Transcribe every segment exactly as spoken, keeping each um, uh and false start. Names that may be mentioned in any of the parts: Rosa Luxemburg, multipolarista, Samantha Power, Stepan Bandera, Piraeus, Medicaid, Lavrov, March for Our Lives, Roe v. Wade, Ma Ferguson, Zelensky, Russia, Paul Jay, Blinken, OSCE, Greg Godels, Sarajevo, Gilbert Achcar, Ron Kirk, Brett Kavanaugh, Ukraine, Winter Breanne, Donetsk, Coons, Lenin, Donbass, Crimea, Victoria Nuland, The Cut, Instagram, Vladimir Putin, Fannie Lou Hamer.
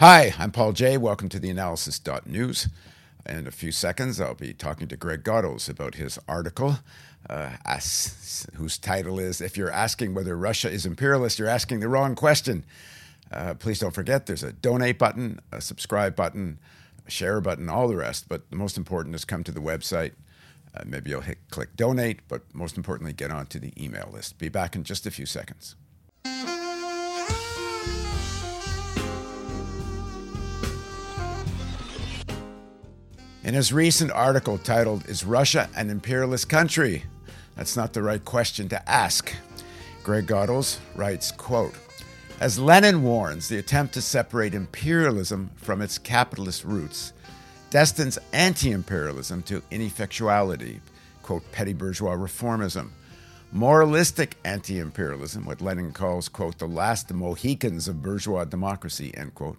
Hi, I'm Paul Jay. Welcome to the analysis dot news. In a few seconds, I'll be talking to Greg Godels about his article, uh, whose title is, If You're Asking Whether Russia is Imperialist, You're Asking the Wrong Question. Uh, please don't forget, there's a donate button, a subscribe button, a share button, all the rest. But the most important is come to the website. Uh, maybe you'll hit click donate, but most importantly, get onto the email list. Be back in just a few seconds. In his recent article titled, Is Russia an Imperialist Country? That's not the right question to ask. Greg Godels writes, quote, as Lenin warns, the attempt to separate imperialism from its capitalist roots destines anti-imperialism to ineffectuality, quote, petty bourgeois reformism. Moralistic anti-imperialism, what Lenin calls, quote, the last Mohicans of bourgeois democracy, end quote,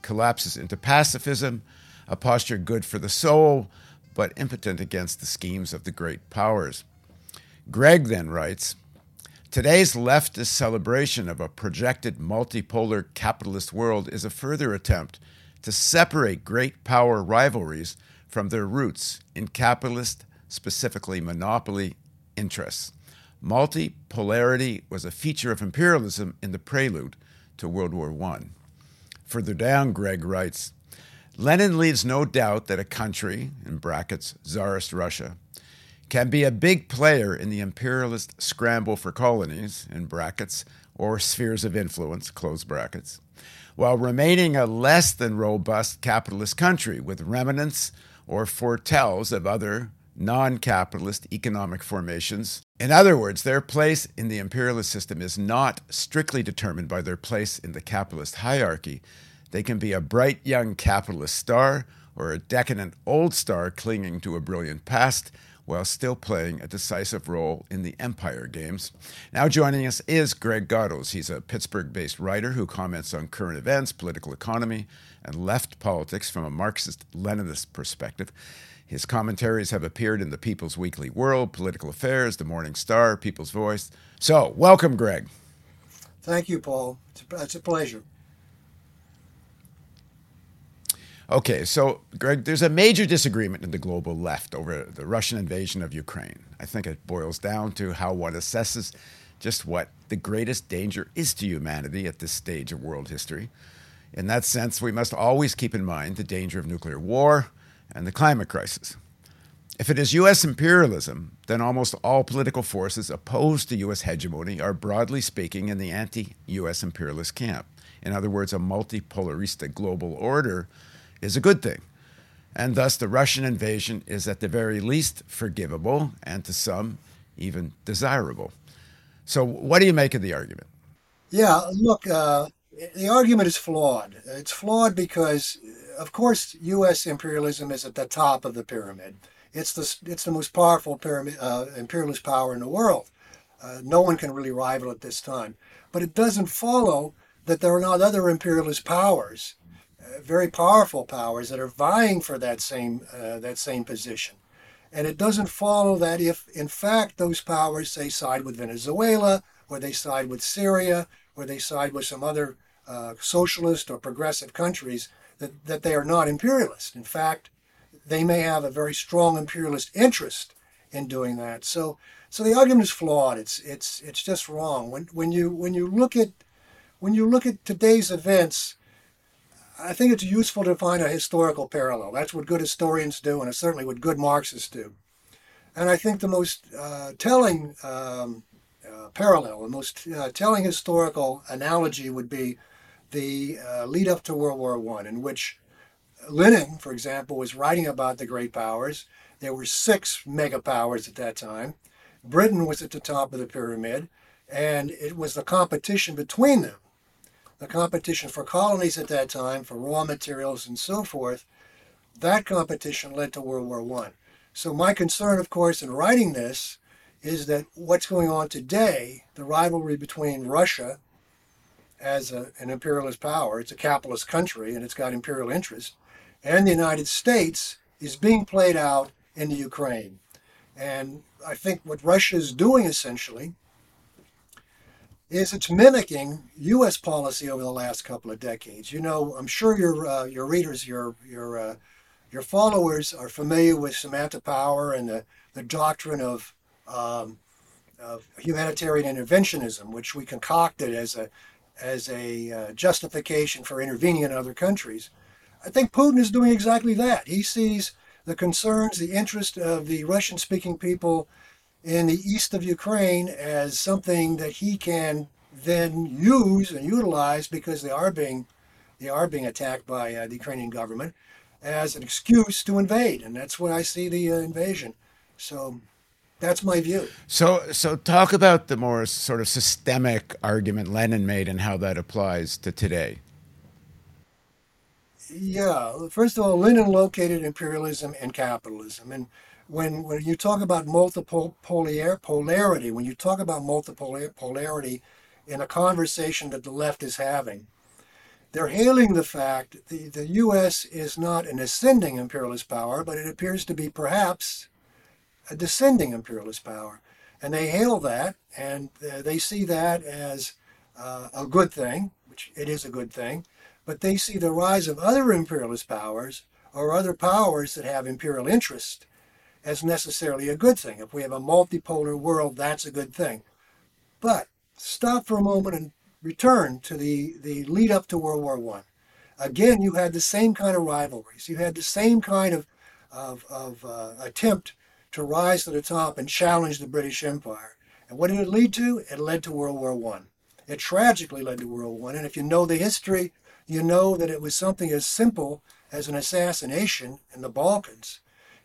collapses into pacifism, a posture good for the soul, but impotent against the schemes of the great powers. Greg then writes, today's leftist celebration of a projected multipolar capitalist world is a further attempt to separate great power rivalries from their roots in capitalist, specifically monopoly, interests. Multipolarity was a feature of imperialism in the prelude to World War One. Further down, Greg writes, Lenin leaves no doubt that a country, in brackets, Tsarist Russia, can be a big player in the imperialist scramble for colonies, in brackets, or spheres of influence, close brackets, while remaining a less than robust capitalist country with remnants or foretells of other non-capitalist economic formations. In other words, their place in the imperialist system is not strictly determined by their place in the capitalist hierarchy. They can be a bright young capitalist star or a decadent old star clinging to a brilliant past while still playing a decisive role in the empire games. Now joining us is Greg Godels. He's a Pittsburgh-based writer who comments on current events, political economy, and left politics from a Marxist-Leninist perspective. His commentaries have appeared in the People's Weekly World, Political Affairs, The Morning Star, People's Voice. So, welcome, Greg. Thank you, Paul. It's a pleasure. Okay, so, Greg, there's a major disagreement in the global left over the Russian invasion of Ukraine. I think it boils down to how one assesses just what the greatest danger is to humanity at this stage of world history. In that sense, we must always keep in mind the danger of nuclear war and the climate crisis. If it is U S imperialism, then almost all political forces opposed to U S hegemony are, broadly speaking, in the anti-U S imperialist camp. In other words, a multipolarista global order is a good thing. And thus the Russian invasion is at the very least forgivable and to some even desirable. So what do you make of the argument? Yeah, look, uh, the argument is flawed. It's flawed because, of course, U S imperialism is at the top of the pyramid. It's the, it's the most powerful pyramid, uh, imperialist power in the world. Uh, no one can really rival it this time. But it doesn't follow that there are not other imperialist powers, very powerful powers that are vying for that same uh, that same position. And it doesn't follow that if, in fact, those powers, they side with Venezuela, or they side with Syria, or they side with some other uh, socialist or progressive countries, that, that they are not imperialist. In fact, they may have a very strong imperialist interest in doing that. So so the argument is flawed. It's it's it's just wrong. When when you when you look at when you look at today's events, I think it's useful to find a historical parallel. That's what good historians do, and it's certainly what good Marxists do. And I think the most uh, telling um, uh, parallel, the most uh, telling historical analogy would be the uh, lead up to World War One, in which Lenin, for example, was writing about the great powers. There were six mega powers at that time. Britain was at the top of the pyramid, and it was the competition between them. The competition for colonies at that time, for raw materials and so forth, that competition led to World War One. So my concern, of course, in writing this is that what's going on today, the rivalry between Russia as a, an imperialist power, it's a capitalist country and it's got imperial interests, and the United States is being played out in the Ukraine. And I think what Russia is doing essentially is it's mimicking U S policy over the last couple of decades. You know, I'm sure your uh, your readers, your your uh, your followers are familiar with Samantha Power and the, the doctrine of, um, of humanitarian interventionism, which we concocted as a as a uh, justification for intervening in other countries. I think Putin is doing exactly that. He sees the concerns, the interest of the Russian-speaking people in the east of Ukraine as something that he can then use and utilize, because they are being they are being attacked by uh, the Ukrainian government, as an excuse to invade. And that's where I see the uh, invasion. So that's my view. So so talk about the more sort of systemic argument Lenin made and how that applies to today. Yeah. First of all, Lenin located imperialism and capitalism. And when when you talk about multiple polar, polarity, when you talk about multiple polarity in a conversation that the left is having, they're hailing the fact that the, the U S is not an ascending imperialist power, but it appears to be perhaps a descending imperialist power. And they hail that, and they see that as uh, a good thing, which it is a good thing, but they see the rise of other imperialist powers or other powers that have imperial interest as necessarily a good thing. If we have a multipolar world, that's a good thing. But stop for a moment and return to the, the lead up to World War One. Again, you had the same kind of rivalries. You had the same kind of, of, of uh, attempt to rise to the top and challenge the British Empire. And what did it lead to? It led to World War One. It tragically led to World War One. And if you know the history, you know that it was something as simple as an assassination in the Balkans.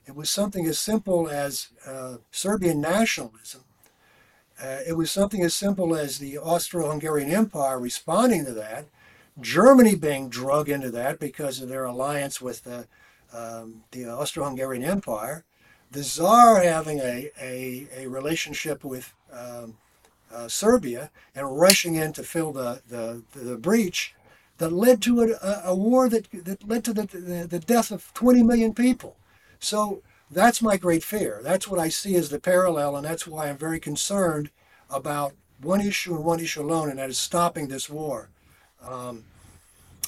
It was something as simple as uh, Serbian nationalism. Uh, it was something as simple as the Austro-Hungarian Empire responding to that, Germany being drug into that because of their alliance with the, um, the Austro-Hungarian Empire, the Tsar having a, a, a relationship with um, uh, Serbia and rushing in to fill the, the, the breach that led to a, a war that, that led to the, the, the death of twenty million people. So that's my great fear. That's what I see as the parallel, and that's why I'm very concerned about one issue and one issue alone, and that is stopping this war. Um,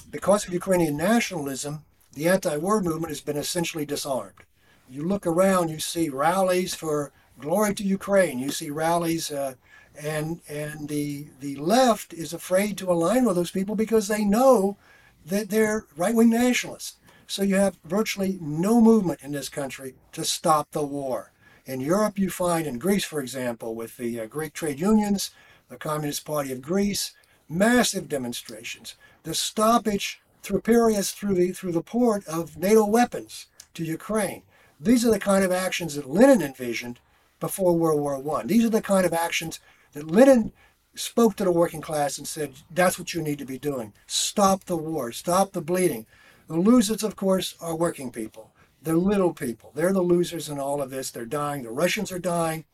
because of Ukrainian nationalism, the anti-war movement has been essentially disarmed. You look around, you see rallies for glory to Ukraine. You see rallies, uh, and and the the left is afraid to align with those people because they know that they're right-wing nationalists. So you have virtually no movement in this country to stop the war. In Europe, you find, in Greece, for example, with the uh, Greek trade unions, the Communist Party of Greece, massive demonstrations. The stoppage through Piraeus, through the, through the port of NATO weapons to Ukraine. These are the kind of actions that Lenin envisioned before World War One. These are the kind of actions that Lenin spoke to the working class and said, that's what you need to be doing. Stop the war. Stop the bleeding. The losers, of course, are working people. They're little people. They're the losers in all of this. They're dying. The Russians are dying.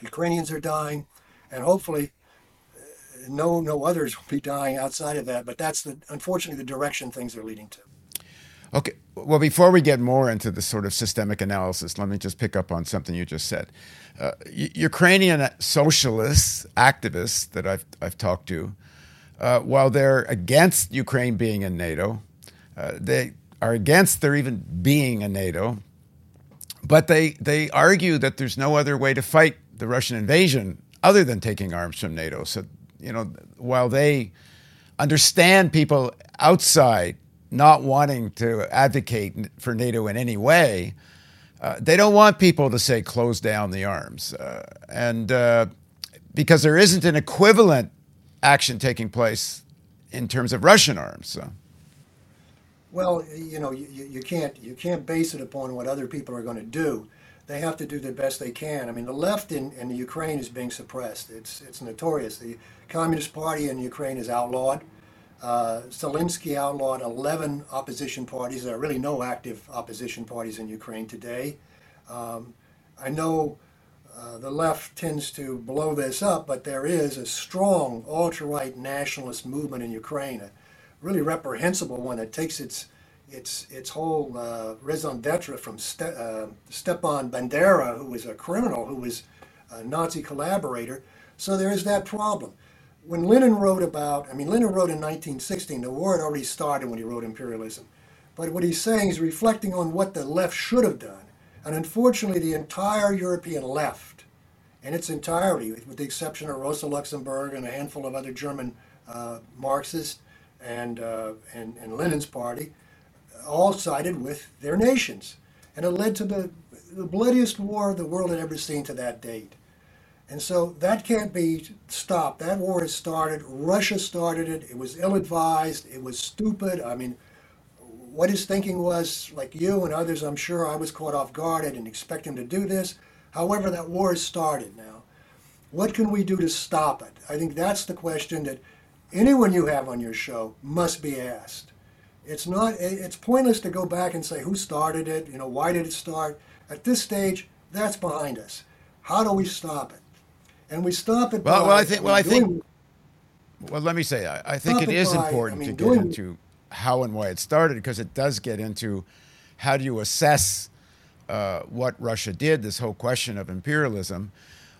Ukrainians are dying. And hopefully no no others will be dying outside of that. But that's, the unfortunately, the direction things are leading to. Okay. Well, before we get more into this sort of systemic analysis, let me just pick up on something you just said. Uh, Ukrainian socialists, activists that I've, I've talked to, uh, while they're against Ukraine being in NATO, Uh, they are against there even being a NATO, but they, they argue that there's no other way to fight the Russian invasion other than taking arms from NATO. So, you know, while they understand people outside not wanting to advocate for NATO in any way, uh, they don't want people to say close down the arms. Uh, and uh, because there isn't an equivalent action taking place in terms of Russian arms. So. Well, you know, you, you can't you can't base it upon what other people are going to do. They have to do the best they can. I mean, the left in, in Ukraine is being suppressed. It's it's notorious. The Communist Party in Ukraine is outlawed. Uh, Zelensky outlawed eleven opposition parties. There are really no active opposition parties in Ukraine today. Um, I know uh, the left tends to blow this up, but there is a strong ultra-right nationalist movement in Ukraine. Really reprehensible one that takes its its its whole uh, raison d'etre from Ste- uh, Stepan Bandera, who was a criminal, who was a Nazi collaborator. So there is that problem. when Lenin wrote about, I mean, Lenin wrote in nineteen sixteen, the war had already started when he wrote Imperialism. But what he's saying is reflecting on what the left should have done. And unfortunately, the entire European left, in its entirety, with the exception of Rosa Luxemburg and a handful of other German uh, Marxists and, uh, and, and Lenin's party, all sided with their nations. And it led to the, the bloodiest war the world had ever seen to that date. And so that can't be stopped. That war has started. Russia started it. It was ill-advised. It was stupid. I mean, what his thinking was, like you and others, I'm sure I was caught off guard. I didn't expect him to do this. However, that war has started now. What can we do to stop it? I think that's the question that anyone you have on your show must be asked. It's not, it's pointless to go back and say who started it, you know, why did it start? At this stage, that's behind us. How do we stop it? And we stop it well, by... Well, I think... Well, I think well, let me say, I, I think it is by, important I mean, to get into... how and why it started, because it does get into how do you assess uh, what Russia did, this whole question of imperialism.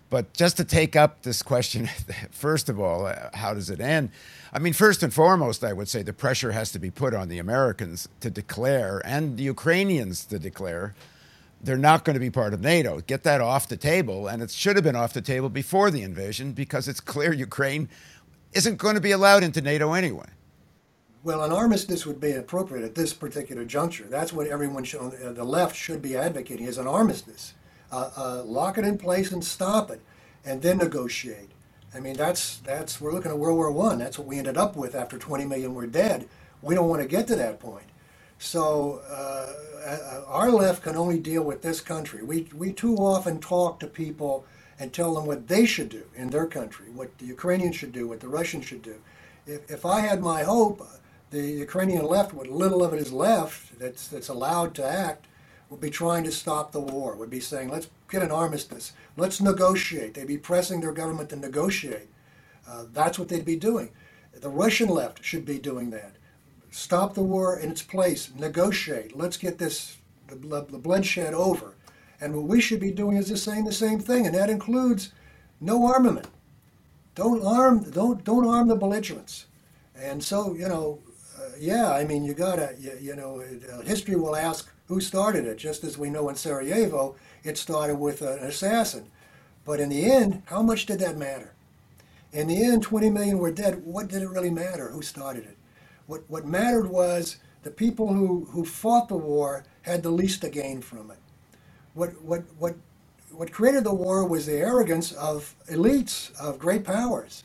But just to take up this question, first of all, uh, how does it end? I mean, first and foremost, I would say the pressure has to be put on the Americans to declare and the Ukrainians to declare they're not going to be part of NATO. Get that off the table. And it should have been off the table before the invasion, because it's clear Ukraine isn't going to be allowed into NATO anyway. Well, an armistice would be appropriate at this particular juncture. That's what everyone should, uh, the left should be advocating, is an armistice. Uh, uh, lock it in place and stop it, and then negotiate. I mean, that's that's we're looking at World War One. That's what we ended up with after twenty million were dead. We don't want to get to that point. So uh, our left can only deal with this country. We we too often talk to people and tell them what they should do in their country, what the Ukrainians should do, what the Russians should do. If if I had my hope, the Ukrainian left, what little of it is left that's that's allowed to act, would be trying to stop the war, would be saying, let's get an armistice, let's negotiate. They'd be pressing their government to negotiate. Uh, that's what they'd be doing. The Russian left should be doing that. Stop the war in its place, negotiate. Let's get this the, the bloodshed over. And what we should be doing is just saying the same thing, and that includes no armament. Don't arm, don't, don't arm the belligerents. And so, you know, yeah, I mean, you gotta, you, you know, history will ask who started it. Just as we know in Sarajevo, it started with an assassin. But in the end, how much did that matter? In the end, twenty million were dead. What did it really matter who started it? What what mattered was the people who, who fought the war had the least to gain from it. What what what what created the war was the arrogance of elites, of great powers.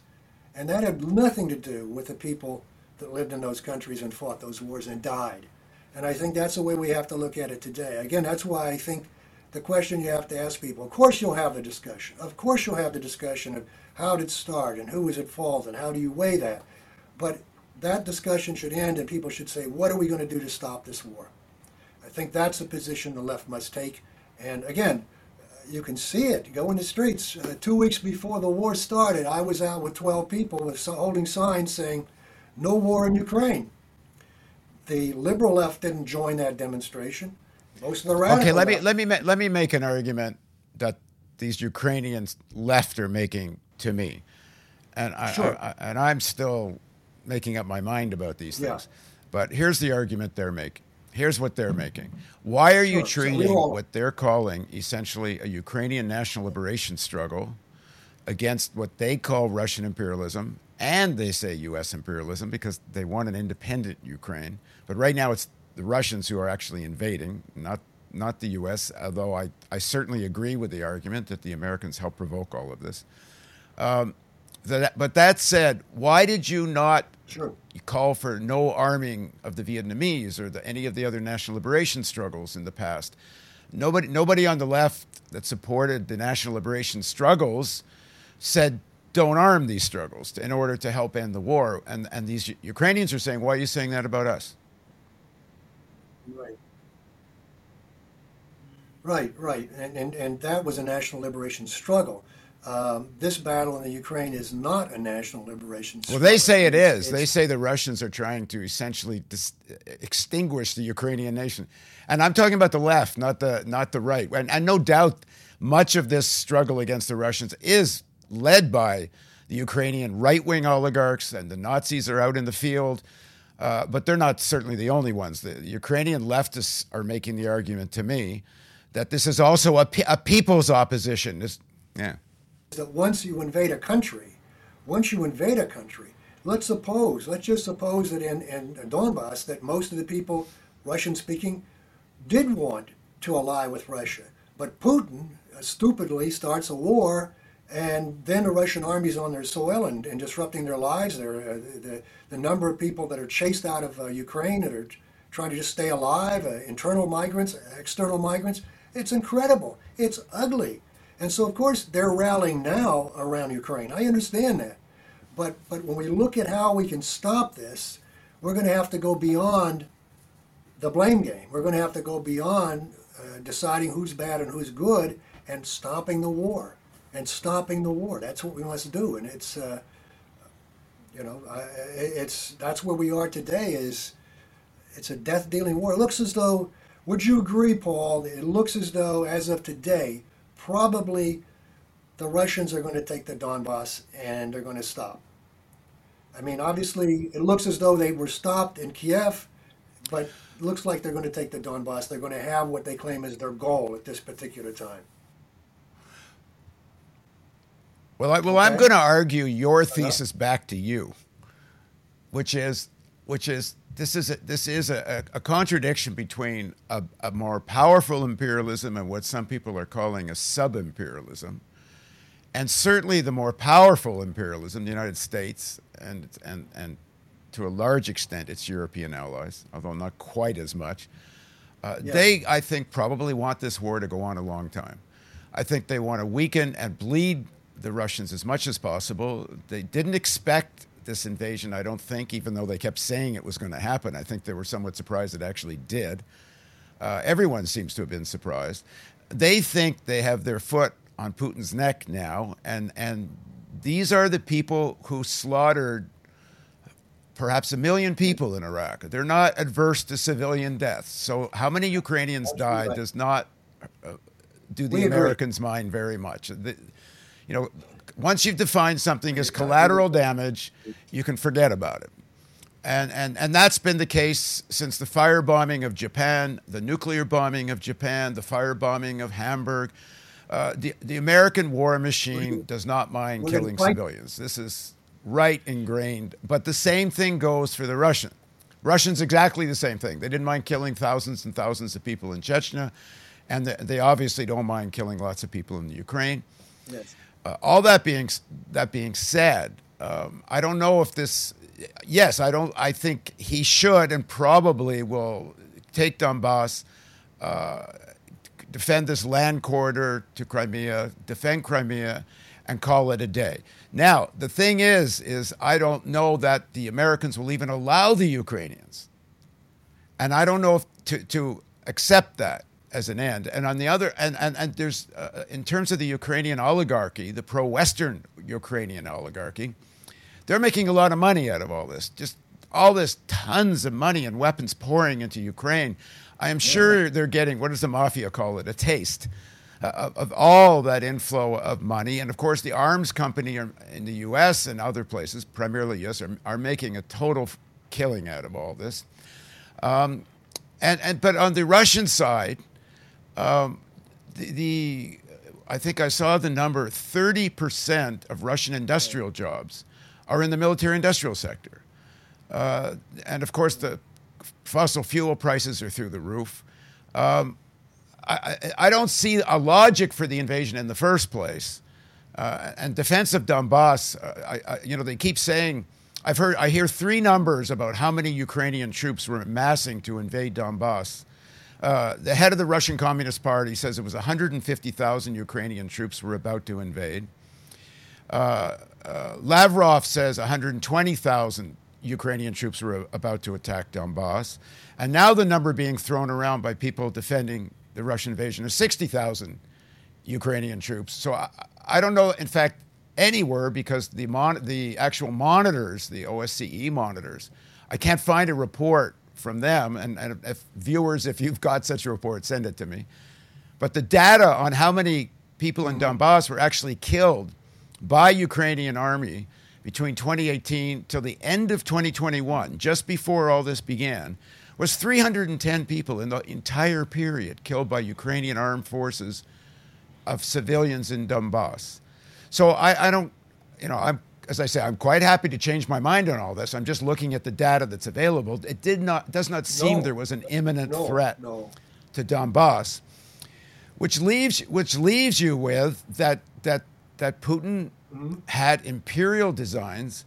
And that had nothing to do with the people that lived in those countries and fought those wars and died. And I think that's the way we have to look at it today. Again, that's why I think the question you have to ask people, of course you'll have the discussion. Of course you'll have the discussion of how did it start and who was at fault and how do you weigh that. But that discussion should end and people should say, what are we going to do to stop this war? I think that's the position the left must take. And again, you can see it. You go in the streets. Uh, two weeks before the war started, I was out with twelve people with holding signs saying, no war in Ukraine. The liberal left didn't join that demonstration. Most of the radical okay, let me left. let me let me make an argument that these Ukrainians left are making to me, and I, sure. I, I and I'm still making up my mind about these things. Yeah. But here's the argument they're making. Here's what they're making. Why are you sure. treating so all... what they're calling essentially a Ukrainian national liberation struggle against what they call Russian imperialism? And they say U S imperialism because they want an independent Ukraine. But right now it's the Russians who are actually invading, not not the U S, although I, I certainly agree with the argument that the Americans helped provoke all of this. Um, that, but that said, why did you not sure. call for no arming of the Vietnamese or the, any of the other national liberation struggles in the past? Nobody, nobody on the left that supported the national liberation struggles said, don't arm these struggles to, in order to help end the war. And and these Ukrainians are saying, why are you saying that about us? Right. Right, right. And and, and that was a national liberation struggle. Um, this battle in the Ukraine is not a national liberation struggle. Well, they say it is. It's, they say the Russians are trying to essentially dis- extinguish the Ukrainian nation. And I'm talking about the left, not the not the right. And, and no doubt much of this struggle against the Russians is led by the Ukrainian right-wing oligarchs and the Nazis are out in the field. Uh, but they're not certainly the only ones. The Ukrainian leftists are making the argument to me that this is also a, pe- a people's opposition. This, yeah. That once you invade a country, once you invade a country, let's suppose, let's just suppose that in, in Donbass that most of the people, Russian-speaking, did want to ally with Russia. But Putin uh, stupidly starts a war, and then the Russian army's on their soil and, and disrupting their lives. Their, uh, the, the number of people that are chased out of uh, Ukraine that are t- trying to just stay alive, uh, internal migrants, external migrants, it's incredible. It's ugly. And so, of course, they're rallying now around Ukraine. I understand that. But, but when we look at how we can stop this, we're going to have to go beyond the blame game. We're going to have to go beyond uh, deciding who's bad and who's good and stopping the war. And stopping the war. That's what we must do. And it's, uh, you know, I, it's that's where we are today is it's a death-dealing war. It looks as though, would you agree, Paul, it looks as though, as of today, probably the Russians are going to take the Donbass and they're going to stop. I mean, obviously, it looks as though they were stopped in Kiev, but it looks like they're going to take the Donbass. They're going to have what they claim is their goal at this particular time. Well, I, well, okay. I'm going to argue your thesis back to you, which is, which is this is a, this is a, a contradiction between a, a more powerful imperialism and what some people are calling a sub-imperialism, and certainly the more powerful imperialism, the United States, and and and to a large extent its European allies, although not quite as much. Uh, yeah. They, I think, probably want this war to go on a long time. I think they want to weaken and bleed the Russians as much as possible. They didn't expect this invasion, I don't think, even though they kept saying it was going to happen. I think they were somewhat surprised it actually did. Uh, everyone seems to have been surprised. They think they have their foot on Putin's neck now, and and these are the people who slaughtered perhaps a million people in Iraq. They're not adverse to civilian deaths. So how many Ukrainians died does not uh, do the Americans' mind very much. The, You know, once you've defined something as collateral damage, you can forget about it. And and and that's been the case since the firebombing of Japan, the nuclear bombing of Japan, the firebombing of Hamburg. Uh, the, the American war machine does not mind We're killing civilians. This is right ingrained. But the same thing goes for the Russian. Russians, exactly the same thing. They didn't mind killing thousands and thousands of people in Chechnya. And the, they obviously don't mind killing lots of people in the Ukraine. Yes. Uh, all that being that being said, um, I don't know if this. Yes, I don't. I think he should and probably will take Donbass, uh, defend this land corridor to Crimea, defend Crimea, and call it a day. Now the thing is, is I don't know that the Americans will even allow the Ukrainians, and I don't know if to to accept that as an end. And on the other, and, and, and there's, uh, in terms of the Ukrainian oligarchy, the pro-Western Ukrainian oligarchy, they're making a lot of money out of all this. Just all this tons of money and weapons pouring into Ukraine. I am sure they're getting, what does the mafia call it, a taste uh, of, of all that inflow of money. And of course, the arms company are, in the U S and other places, primarily U S, are, are making a total killing out of all this. Um, and, and but on the Russian side, Um, the, the I think I saw the number thirty percent of Russian industrial jobs are in the military-industrial sector. Uh, and, of course, the fossil fuel prices are through the roof. Um, I, I, I don't see a logic for the invasion in the first place. Uh, and defense of Donbass, uh, I, I, you know, they keep saying, I've heard, I hear three numbers about how many Ukrainian troops were amassing to invade Donbass. Uh, the head of the Russian Communist Party says it was one hundred fifty thousand Ukrainian troops were about to invade. Uh, uh, Lavrov says one hundred twenty thousand Ukrainian troops were about to attack Donbass. And now the number being thrown around by people defending the Russian invasion is sixty thousand Ukrainian troops. So I, I don't know, in fact, anywhere, because the, mon- the actual monitors, the O S C E monitors, I can't find a report from them, and, and if viewers, if you've got such a report, send it to me. But the data on how many people in Donbass were actually killed by Ukrainian army between twenty eighteen till the end of twenty twenty-one, just before all this began, was three hundred ten people in the entire period killed by Ukrainian armed forces of civilians in Donbass. So I, I don't, you know, I'm, as I say, I'm quite happy to change my mind on all this. I'm just looking at the data that's available. It did not, does not seem no, there was an imminent no, threat no. to Donbass, which leaves, which leaves you with that, that, that Putin mm-hmm. had imperial designs,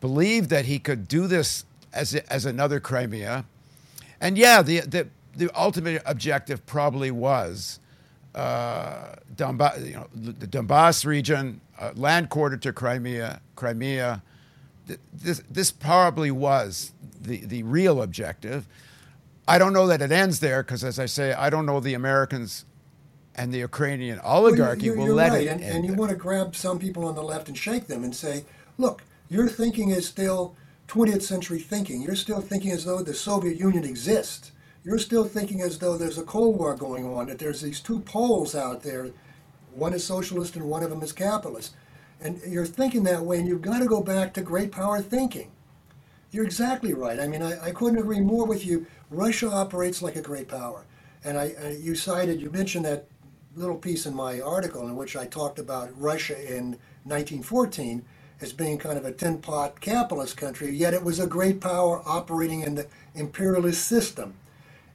believed that he could do this as, as another Crimea. And yeah, the, the, the ultimate objective probably was Uh, Donbass, you know, the Donbass region, uh, land quarter to Crimea, Crimea. Th- this, this probably was the, the real objective. I don't know that it ends there because, as I say, I don't know the Americans and the Ukrainian oligarchy well, you, you, will let right. it and, end. And you there. want to grab some people on the left and shake them and say, look, your thinking is still twentieth century thinking. You're still thinking as though the Soviet Union exists. You're still thinking as though there's a Cold War going on, that there's these two poles out there. One is socialist and one of them is capitalist. And you're thinking that way, and you've got to go back to great power thinking. You're exactly right. I mean, I, I couldn't agree more with you. Russia operates like a great power. And I, I you cited, you mentioned that little piece in my article in which I talked about Russia in nineteen fourteen as being kind of a tin-pot capitalist country, yet it was a great power operating in the imperialist system.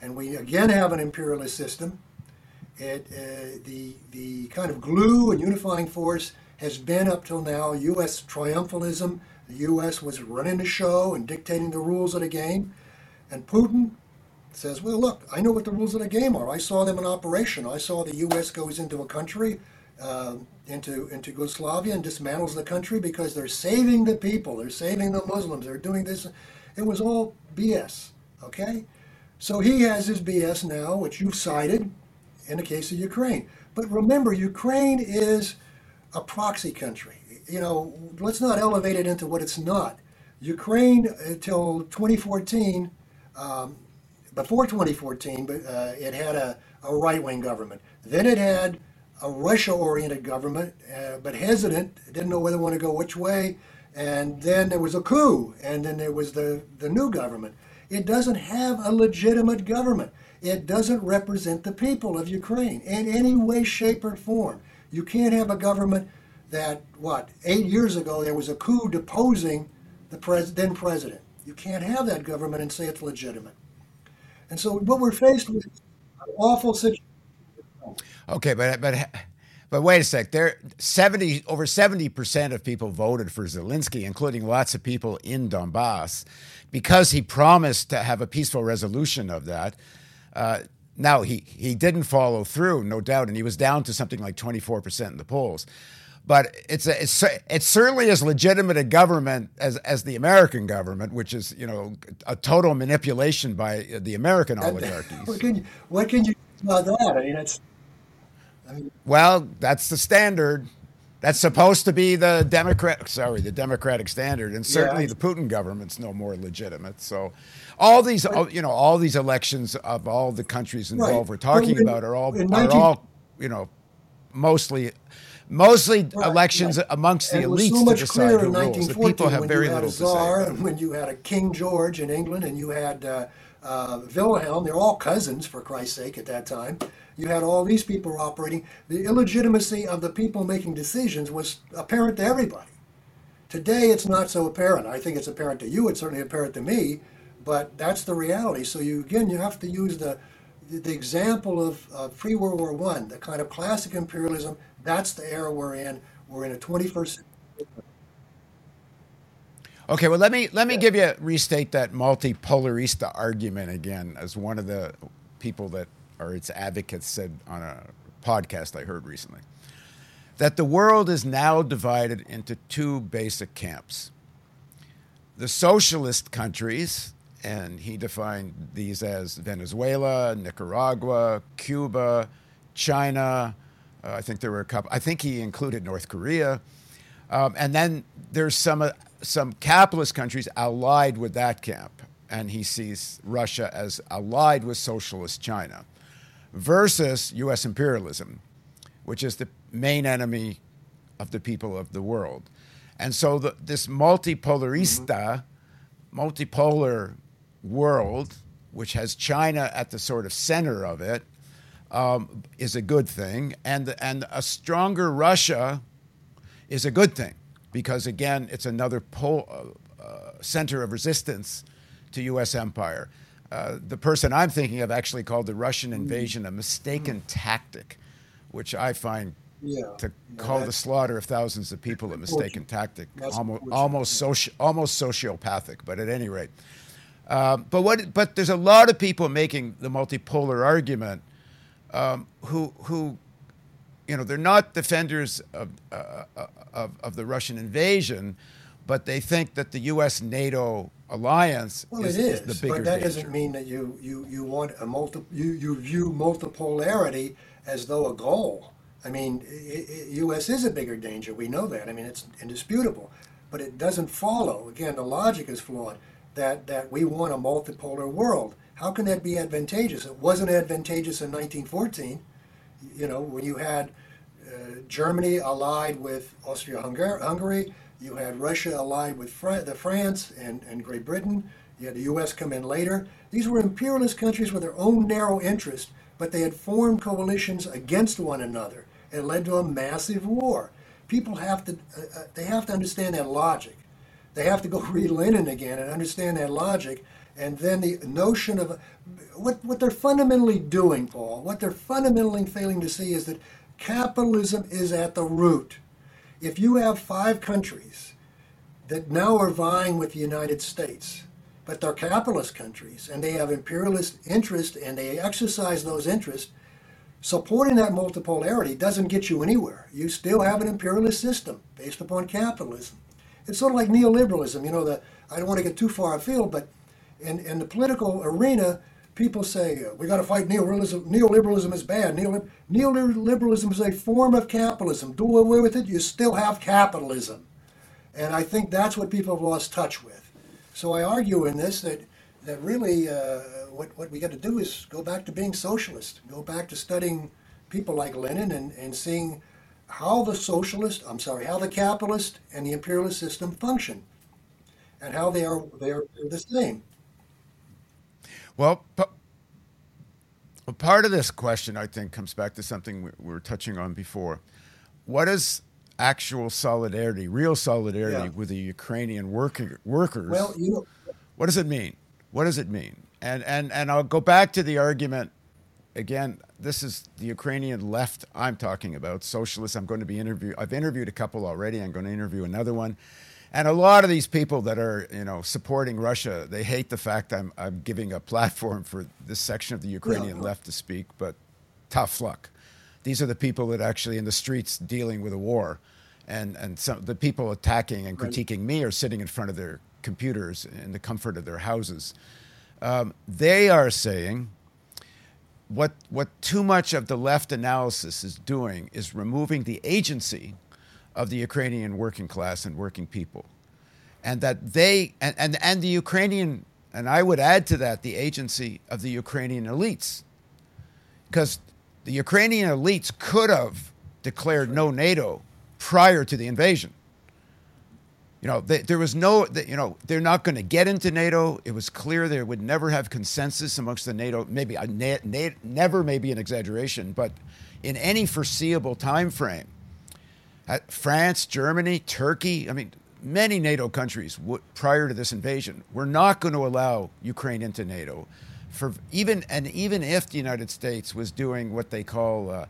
And we again have an imperialist system. It, uh, the the kind of glue and unifying force has been up till now U S triumphalism. The U S was running the show and dictating the rules of the game. And Putin says, well, look, I know what the rules of the game are. I saw them in operation. I saw the U S goes into a country, uh, into, into Yugoslavia and dismantles the country because they're saving the people. They're saving the Muslims. They're doing this. It was all B S, okay? So he has his B S now, which you've cited in the case of Ukraine. But remember, Ukraine is a proxy country. You know, let's not elevate it into what it's not. Ukraine, until twenty fourteen, um, before twenty fourteen, but uh, it had a, a right-wing government. Then it had a Russia-oriented government, uh, but hesitant, didn't know whether to want to go which way. And then there was a coup, and then there was the, the new government. It doesn't have a legitimate government. It doesn't represent the people of Ukraine in any way, shape, or form. You can't have a government that, what, eight years ago there was a coup deposing the pres- then president. You can't have that government and say it's legitimate. And so what we're faced with is an awful situation. Okay, but but but wait a sec. There, seventy over seventy percent of people voted for Zelensky, including lots of people in Donbass, because he promised to have a peaceful resolution of that. Uh, now, he, he didn't follow through, no doubt, and he was down to something like twenty-four percent in the polls. But it's, a, it's it certainly is legitimate a government as as the American government, which is, you know, a total manipulation by the American oligarchies. What can you, what can you do about that? I mean, it's, I mean, well, that's the standard. That's supposed to be the Democrat, sorry, the Democratic standard, and certainly yeah. the Putin government's no more legitimate. So, all these, right. you know, all these elections of all the countries involved right. we're talking in, about are all, are all, you know, mostly, mostly right, elections right. amongst and the elites so to decide who rules. The people have very little Czar, to say. About. When you had a King George in England, and you had uh, uh, Wilhelm, they're all cousins for Christ's sake at that time. You had all these people operating. The illegitimacy of the people making decisions was apparent to everybody. Today, it's not so apparent. I think it's apparent to you. It's certainly apparent to me, but that's the reality. So you again, you have to use the the example of uh, pre-World War One, the kind of classic imperialism. That's the era we're in. We're in a twenty-first. Okay, well, let me let me give you restate that multipolarista argument again as one of the people that. Or its advocates said on a podcast I heard recently, that the world is now divided into two basic camps. The socialist countries, and he defined these as Venezuela, Nicaragua, Cuba, China, uh, I think there were a couple, I think he included North Korea, um, and then there's some, uh, some capitalist countries allied with that camp, and he sees Russia as allied with socialist China. Versus U S imperialism, which is the main enemy of the people of the world. And so the, this multipolarista, mm-hmm. multipolar world, which has China at the sort of center of it, um, is a good thing. And, and a stronger Russia is a good thing because, again, it's another pole, uh, center of resistance to U S empire. Uh, the person I'm thinking of actually called the Russian invasion a mistaken mm-hmm. tactic, which I find yeah. to yeah, call the slaughter of thousands of people a mistaken tactic, almost almost, soci- almost sociopathic, but at any rate. Uh, but what? But there's a lot of people making the multipolar argument um, who, who, you know, they're not defenders of, uh, of of the Russian invasion, but they think that the U S NATO alliance well, is, it is. is the bigger. But that danger. Doesn't mean that you you you want a multi you, you view multipolarity as though a goal. I mean, it, it, U S is a bigger danger. We know that. I mean, it's indisputable, but it doesn't follow. Again, the logic is flawed. That, that we want a multipolar world. How can that be advantageous? It wasn't advantageous in nineteen fourteen, you know, when you had uh, Germany allied with Austria-Hungary, you had Russia allied with Fran- the France and, and Great Britain, you had the U S come in later. These were imperialist countries with their own narrow interest, but they had formed coalitions against one another. It led to a massive war. People have to, uh, they have to understand that logic. They have to go read Lenin again and understand that logic. And then the notion of what what they're fundamentally doing, Paul, what they're fundamentally failing to see is that capitalism is at the root. If you have five countries that now are vying with the United States, but they're capitalist countries and they have imperialist interests and they exercise those interests, supporting that multipolarity doesn't get you anywhere. You still have an imperialist system based upon capitalism. It's sort of like neoliberalism, you know, the, I don't want to get too far afield, but in, in the political arena, people say, we got to fight neoliberalism, neoliberalism is bad. Neoliber- neoliberalism is a form of capitalism. Do away with it, you still have capitalism. And I think that's what people have lost touch with. So I argue in this that, that really uh, what, what we got to do is go back to being socialist, go back to studying people like Lenin and, and seeing how the socialist, I'm sorry, how the capitalist and the imperialist system function, and how they are they are the same. Well, p- part of this question, I think, comes back to something we were touching on before. What is actual solidarity, real solidarity yeah. with the Ukrainian worker, workers? Well, you know, what does it mean? What does it mean? And and and I'll go back to the argument. Again, this is the Ukrainian left I'm talking about, socialists. I'm going to be interviewed. I've interviewed a couple already. I'm going to interview another one. And a lot of these people that are, you know, supporting Russia, they hate the fact I'm I'm giving a platform for this section of the Ukrainian yeah. left to speak, but tough luck. These are the people that are actually in the streets dealing with a war. And, and some, the people attacking and critiquing me are sitting in front of their computers in the comfort of their houses. Um, they are saying... What what too much of the left analysis is doing is removing the agency of the Ukrainian working class and working people. And that they, and, and, and the Ukrainian, and I would add to that the agency of the Ukrainian elites. Because the Ukrainian elites could have declared no NATO prior to the invasion. You know, they, there was no, they, you know, they're not going to get into NATO. It was clear they would never have consensus amongst the NATO. Maybe a na- na- never may be an exaggeration, but in any foreseeable time frame, at France, Germany, Turkey, I mean, many NATO countries w- prior to this invasion were not going to allow Ukraine into NATO. For even and even if the United States was doing what they call uh,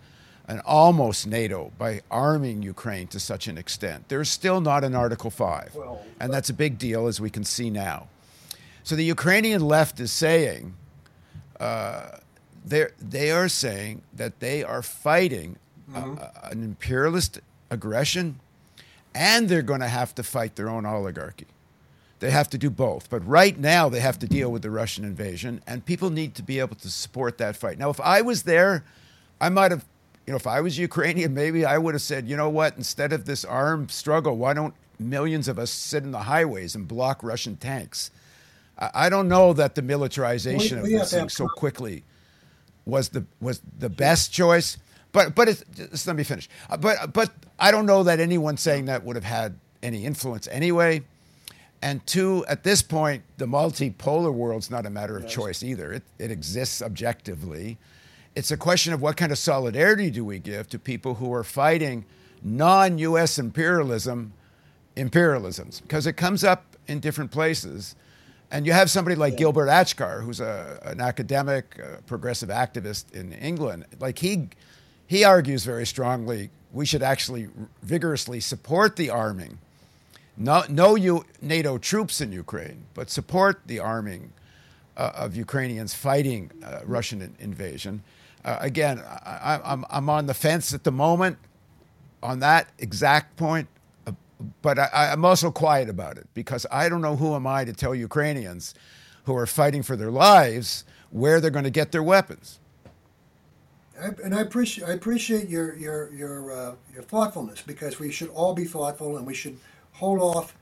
an almost NATO by arming Ukraine to such an extent, there's still not an Article five. Well, and that's a big deal, as we can see now. So the Ukrainian left is saying, uh, they are saying that they are fighting mm-hmm. a, an imperialist aggression, and they're going to have to fight their own oligarchy. They have to do both. But right now, they have to deal with the Russian invasion, and people need to be able to support that fight. Now, if I was there, I might have You know, if I was Ukrainian, maybe I would have said, you know what, instead of this armed struggle, why don't millions of us sit in the highways and block Russian tanks? I, I don't know that the militarization we, we of this thing so quickly was the was the best choice, But but it's, just let me finish. But but I don't know that anyone saying that would have had any influence anyway. And two, at this point, the multipolar world's not a matter of yes. choice either. It it exists objectively. It's a question of what kind of solidarity do we give to people who are fighting non-U S imperialism, imperialisms, because it comes up in different places. And you have somebody like yeah. Gilbert Achcar, who's a, an academic, a progressive activist in England. Like he, he argues very strongly we should actually vigorously support the arming. No, no U, NATO troops in Ukraine, but support the arming uh, of Ukrainians fighting uh, Russian in- invasion. Uh, again, I, I'm, I'm on the fence at the moment on that exact point, uh, but I, I'm also quiet about it because I don't know who am I to tell Ukrainians who are fighting for their lives where they're going to get their weapons. I, and I appreciate I appreciate your your your uh, your thoughtfulness, because we should all be thoughtful and we should. Hold off.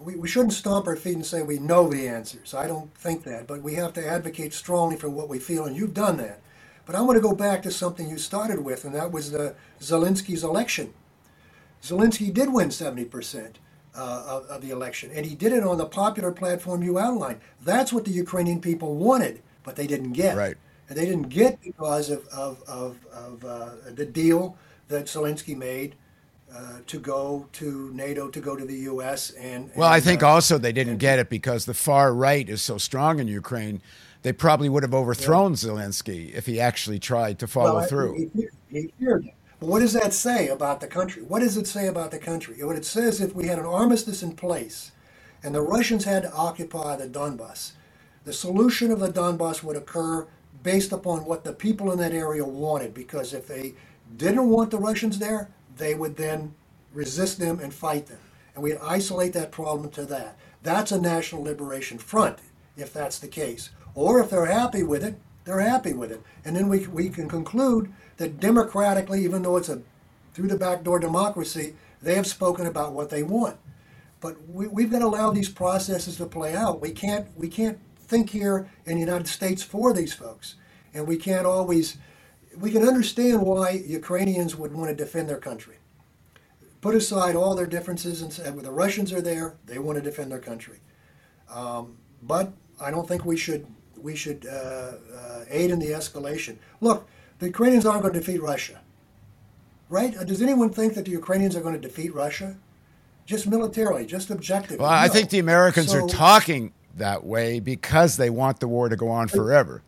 We, we shouldn't stomp our feet and say we know the answers. I don't think that, but we have to advocate strongly for what we feel, and you've done that. But I want to go back to something you started with, and that was the Zelensky's election. Zelensky did win seventy percent uh, of, of the election, and he did it on the popular platform you outlined. That's what the Ukrainian people wanted, but they didn't get. Right. And they didn't get because of, of, of, of uh, the deal that Zelensky made. Uh, to go to NATO, to go to the U S and, and well, I think uh, also they didn't and, get it because the far right is so strong in Ukraine. They probably would have overthrown yeah. Zelensky if he actually tried to follow well, through. He, he feared it. But what does that say about the country? What does it say about the country? What it says, if we had an armistice in place and the Russians had to occupy the Donbass, the solution of the Donbass would occur based upon what the people in that area wanted, because if they didn't want the Russians there, they would then resist them and fight them. And we'd isolate that problem to that. That's a national liberation front, if that's the case. Or if they're happy with it, they're happy with it. And then we we can conclude that democratically, even though it's a through-the-back-door democracy, they have spoken about what they want. But we, we've got to allow these processes to play out. We can't we can't think here in the United States for these folks. And we can't always... We can understand why Ukrainians would want to defend their country. Put aside all their differences and say, well, the Russians are there, they want to defend their country. Um, but I don't think we should we should uh, uh, aid in the escalation. Look, the Ukrainians aren't going to defeat Russia, right? Does anyone think that the Ukrainians are going to defeat Russia? Just militarily, just objectively. Well, I no. think the Americans so, are talking that way because they want the war to go on forever.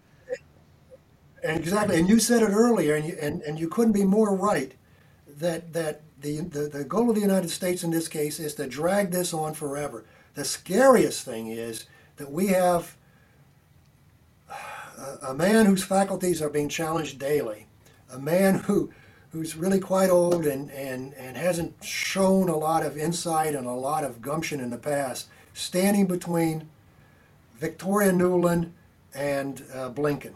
Exactly, and you said it earlier, and you, and, and you couldn't be more right, that that the, the, the goal of the United States in this case is to drag this on forever. The scariest thing is that we have a, a man whose faculties are being challenged daily, a man who who's really quite old and, and, and hasn't shown a lot of insight and a lot of gumption in the past, standing between Victoria Nuland and uh, Blinken,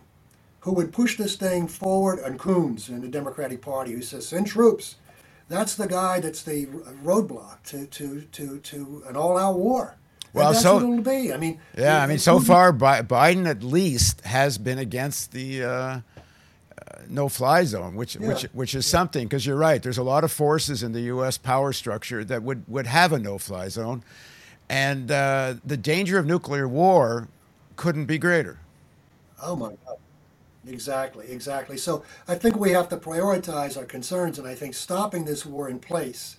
who would push this thing forward, and Coons in the Democratic Party, who says, send troops. That's the guy that's the roadblock to to, to, to an all-out war. Well, and that's so, what it'll be. I mean, yeah, it, I mean, so far, Biden at least has been against the uh, uh, no-fly zone, which yeah. which which is yeah. something, because you're right. There's a lot of forces in the U S power structure that would, would have a no-fly zone, and uh, the danger of nuclear war couldn't be greater. Oh, my God. Exactly, exactly. So I think we have to prioritize our concerns, and I think stopping this war in place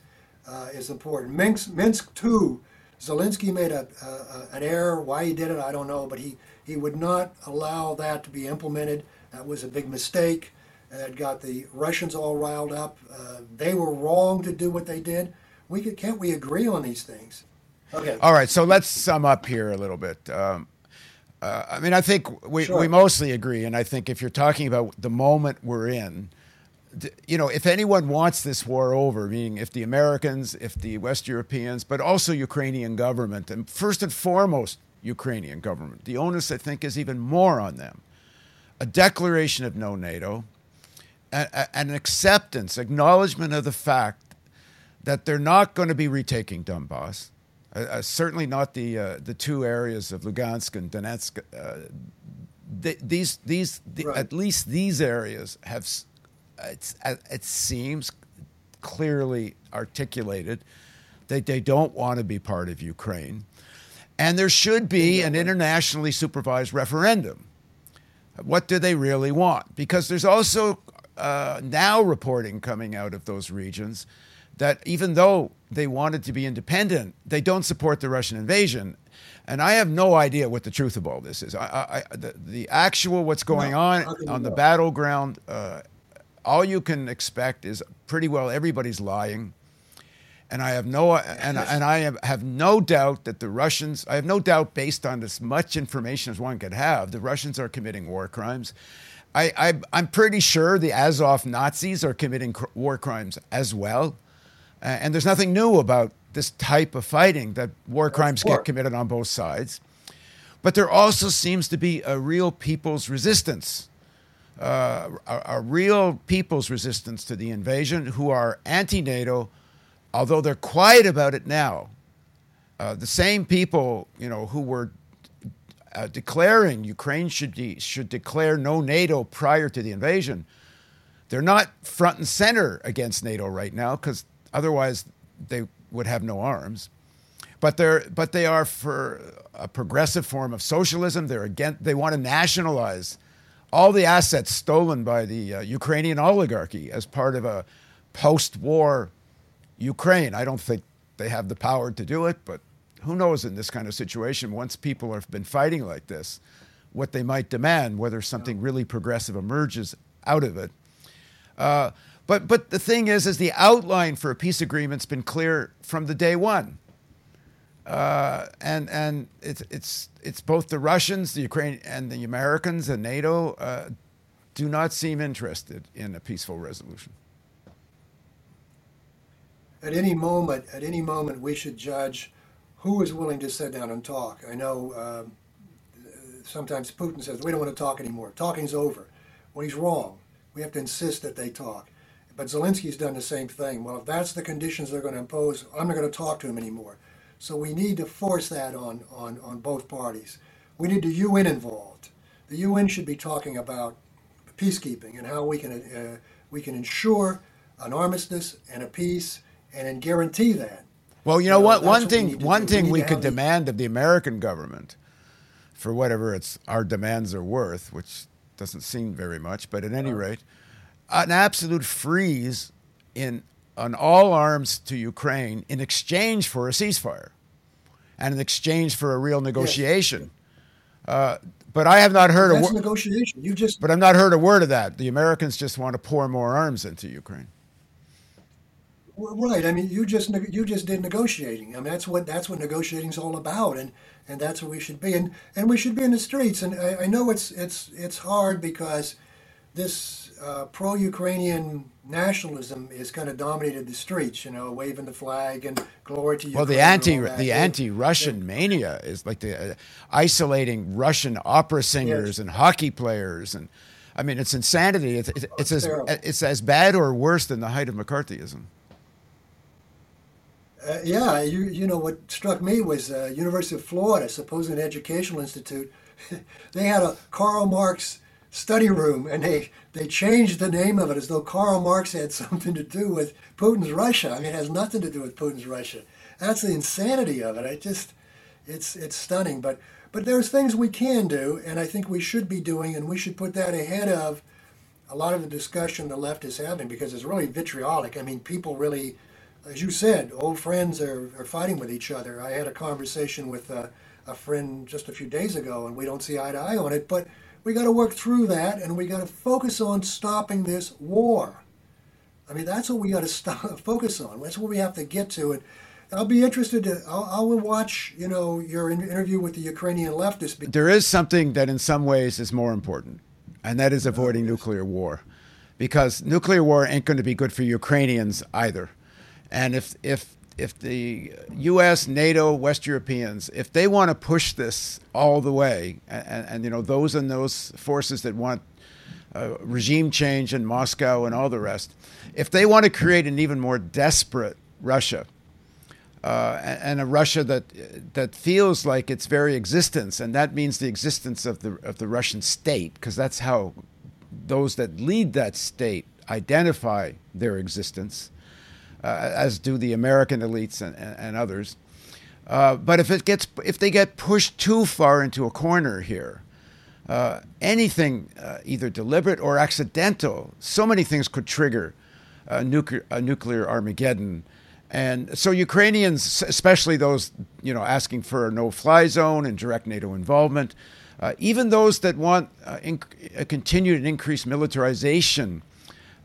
uh, is important. Minsk, Minsk too, Zelensky made a, a, an error. Why he did it, I don't know, but he, he would not allow that to be implemented. That was a big mistake. That got the Russians all riled up. Uh, they were wrong to do what they did. We could, can't we agree on these things? Okay. All right, so let's sum up here a little bit. Um, Uh, I mean, I think we, sure. we mostly agree. And I think if you're talking about the moment we're in, you know, if anyone wants this war over, meaning if the Americans, if the West Europeans, but also Ukrainian government, and first and foremost, Ukrainian government, the onus, I think, is even more on them. A declaration of no NATO, a, a, an acceptance, acknowledgement of the fact that they're not going to be retaking Donbass. Uh, certainly not the uh, the two areas of Lugansk and Donetsk. Uh, th- these these the, right. At least these areas have it's, it seems clearly articulated that they don't want to be part of Ukraine. And there should be an internationally supervised referendum. What do they really want? Because there's also uh, now reporting coming out of those regions that even though they wanted to be independent, they don't support the Russian invasion. And I have no idea what the truth of all this is. I, I, the, the actual what's going no, on on the battleground, uh, all you can expect is pretty well everybody's lying. And I have no and, and I have, have no doubt that the Russians, I have no doubt based on as much information as one could have, the Russians are committing war crimes. I, I, I'm pretty sure the Azov Nazis are committing cr- war crimes as well. Uh, and there's nothing new about this type of fighting, that war crimes get committed on both sides. But there also seems to be a real people's resistance, uh, a, a real people's resistance to the invasion, who are anti-NATO, although they're quiet about it now. Uh, the same people, you know, who were uh, declaring Ukraine should de- should declare no NATO prior to the invasion, they're not front and center against NATO right now, because otherwise they would have no arms, but they're but they are for a progressive form of socialism. They're again. They want to nationalize all the assets stolen by the uh, Ukrainian oligarchy as part of a post-war Ukraine. I don't think they have the power to do it, but who knows? In this kind of situation, once people have been fighting like this, what they might demand, whether something really progressive emerges out of it. Uh, But but the thing is, is the outline for a peace agreement's been clear from the day one, uh, and and it's it's it's both the Russians, the Ukraine, and the Americans and NATO uh, do not seem interested in a peaceful resolution. At any moment, at any moment, we should judge who is willing to sit down and talk. I know uh, sometimes Putin says we don't want to talk anymore. Talking's over. Well, he's wrong. We have to insist that they talk. But Zelensky's done the same thing. Well, if that's the conditions they're going to impose, I'm not going to talk to him anymore. So we need to force that on, on, on both parties. We need the U N involved. The U N should be talking about peacekeeping and how we can uh, we can ensure an armistice and a peace and, and guarantee that. Well, you know, you know what? One thing one thing we, we could demand of the American government, for whatever it's our demands are worth, which doesn't seem very much, but at any rate, an absolute freeze in on all arms to Ukraine in exchange for a ceasefire and in exchange for a real negotiation. Yes. Uh, but I have not heard a word. Negotiation. You just. But I've not heard a word of that. The Americans just want to pour more arms into Ukraine. Right. I mean, you just you just did negotiating. I mean, that's what that's what negotiating's all about, and and that's what we should be, and and we should be in the streets. And I, I know it's it's it's hard because this. Uh, pro-Ukrainian nationalism is kind of dominated the streets, you know, waving the flag and glory to Ukraine. Well, the anti the anti-Russian yeah. mania is like the uh, isolating Russian opera singers yes. and hockey players, and I mean, it's insanity. It's it's, it's, it's as it's as bad or worse than the height of McCarthyism. Uh, yeah, you you know what struck me was uh, University of Florida, supposed an educational institute. They had a Karl Marx study room, and they, they changed the name of it as though Karl Marx had something to do with Putin's Russia. I mean, it has nothing to do with Putin's Russia. That's the insanity of it. I just, it's it's stunning. But but there's things we can do, and I think we should be doing, and we should put that ahead of a lot of the discussion the left is having, because it's really vitriolic. I mean, people really, as you said, old friends are, are fighting with each other. I had a conversation with a, a friend just a few days ago, and we don't see eye to eye on it, but we got to work through that, and we got to focus on stopping this war. I mean, that's what we got to stop, focus on. That's what we have to get to. And I'll be interested to. I'll, I will watch, you know, your interview with the Ukrainian leftist. There is something that, in some ways, is more important, and that is avoiding oh, yes. nuclear war, because nuclear war ain't going to be good for Ukrainians either. And if if if the U S, NATO, West Europeans, if they want to push this all the way, and, and you know, those and those forces that want uh, regime change in Moscow and all the rest, if they want to create an even more desperate Russia, uh, and, and a Russia that that feels like its very existence, and that means the existence of the of the Russian state, because that's how those that lead that state identify their existence, uh, as do the American elites and, and, and others. Uh, but if it gets, if they get pushed too far into a corner here, uh, anything uh, either deliberate or accidental, so many things could trigger a nuclear, a nuclear Armageddon. And so Ukrainians, especially those, you know, asking for a no-fly zone and direct NATO involvement, uh, even those that want uh, inc- a continued and increased militarization,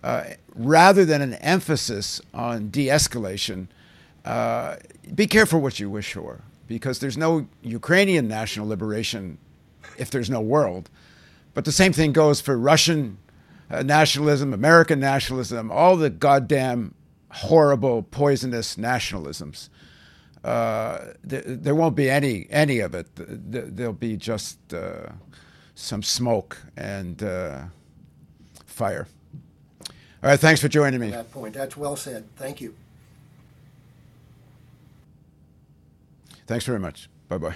uh, rather than an emphasis on de-escalation, uh, be careful what you wish for, because there's no Ukrainian national liberation if there's no world. But the same thing goes for Russian uh, nationalism, American nationalism, all the goddamn horrible, poisonous nationalisms. Uh, th- there won't be any any of it. Th- th- there'll be just uh, some smoke and uh, fire. All right, thanks for joining me. That point. That's well said. Thank you. Thanks very much. Bye-bye.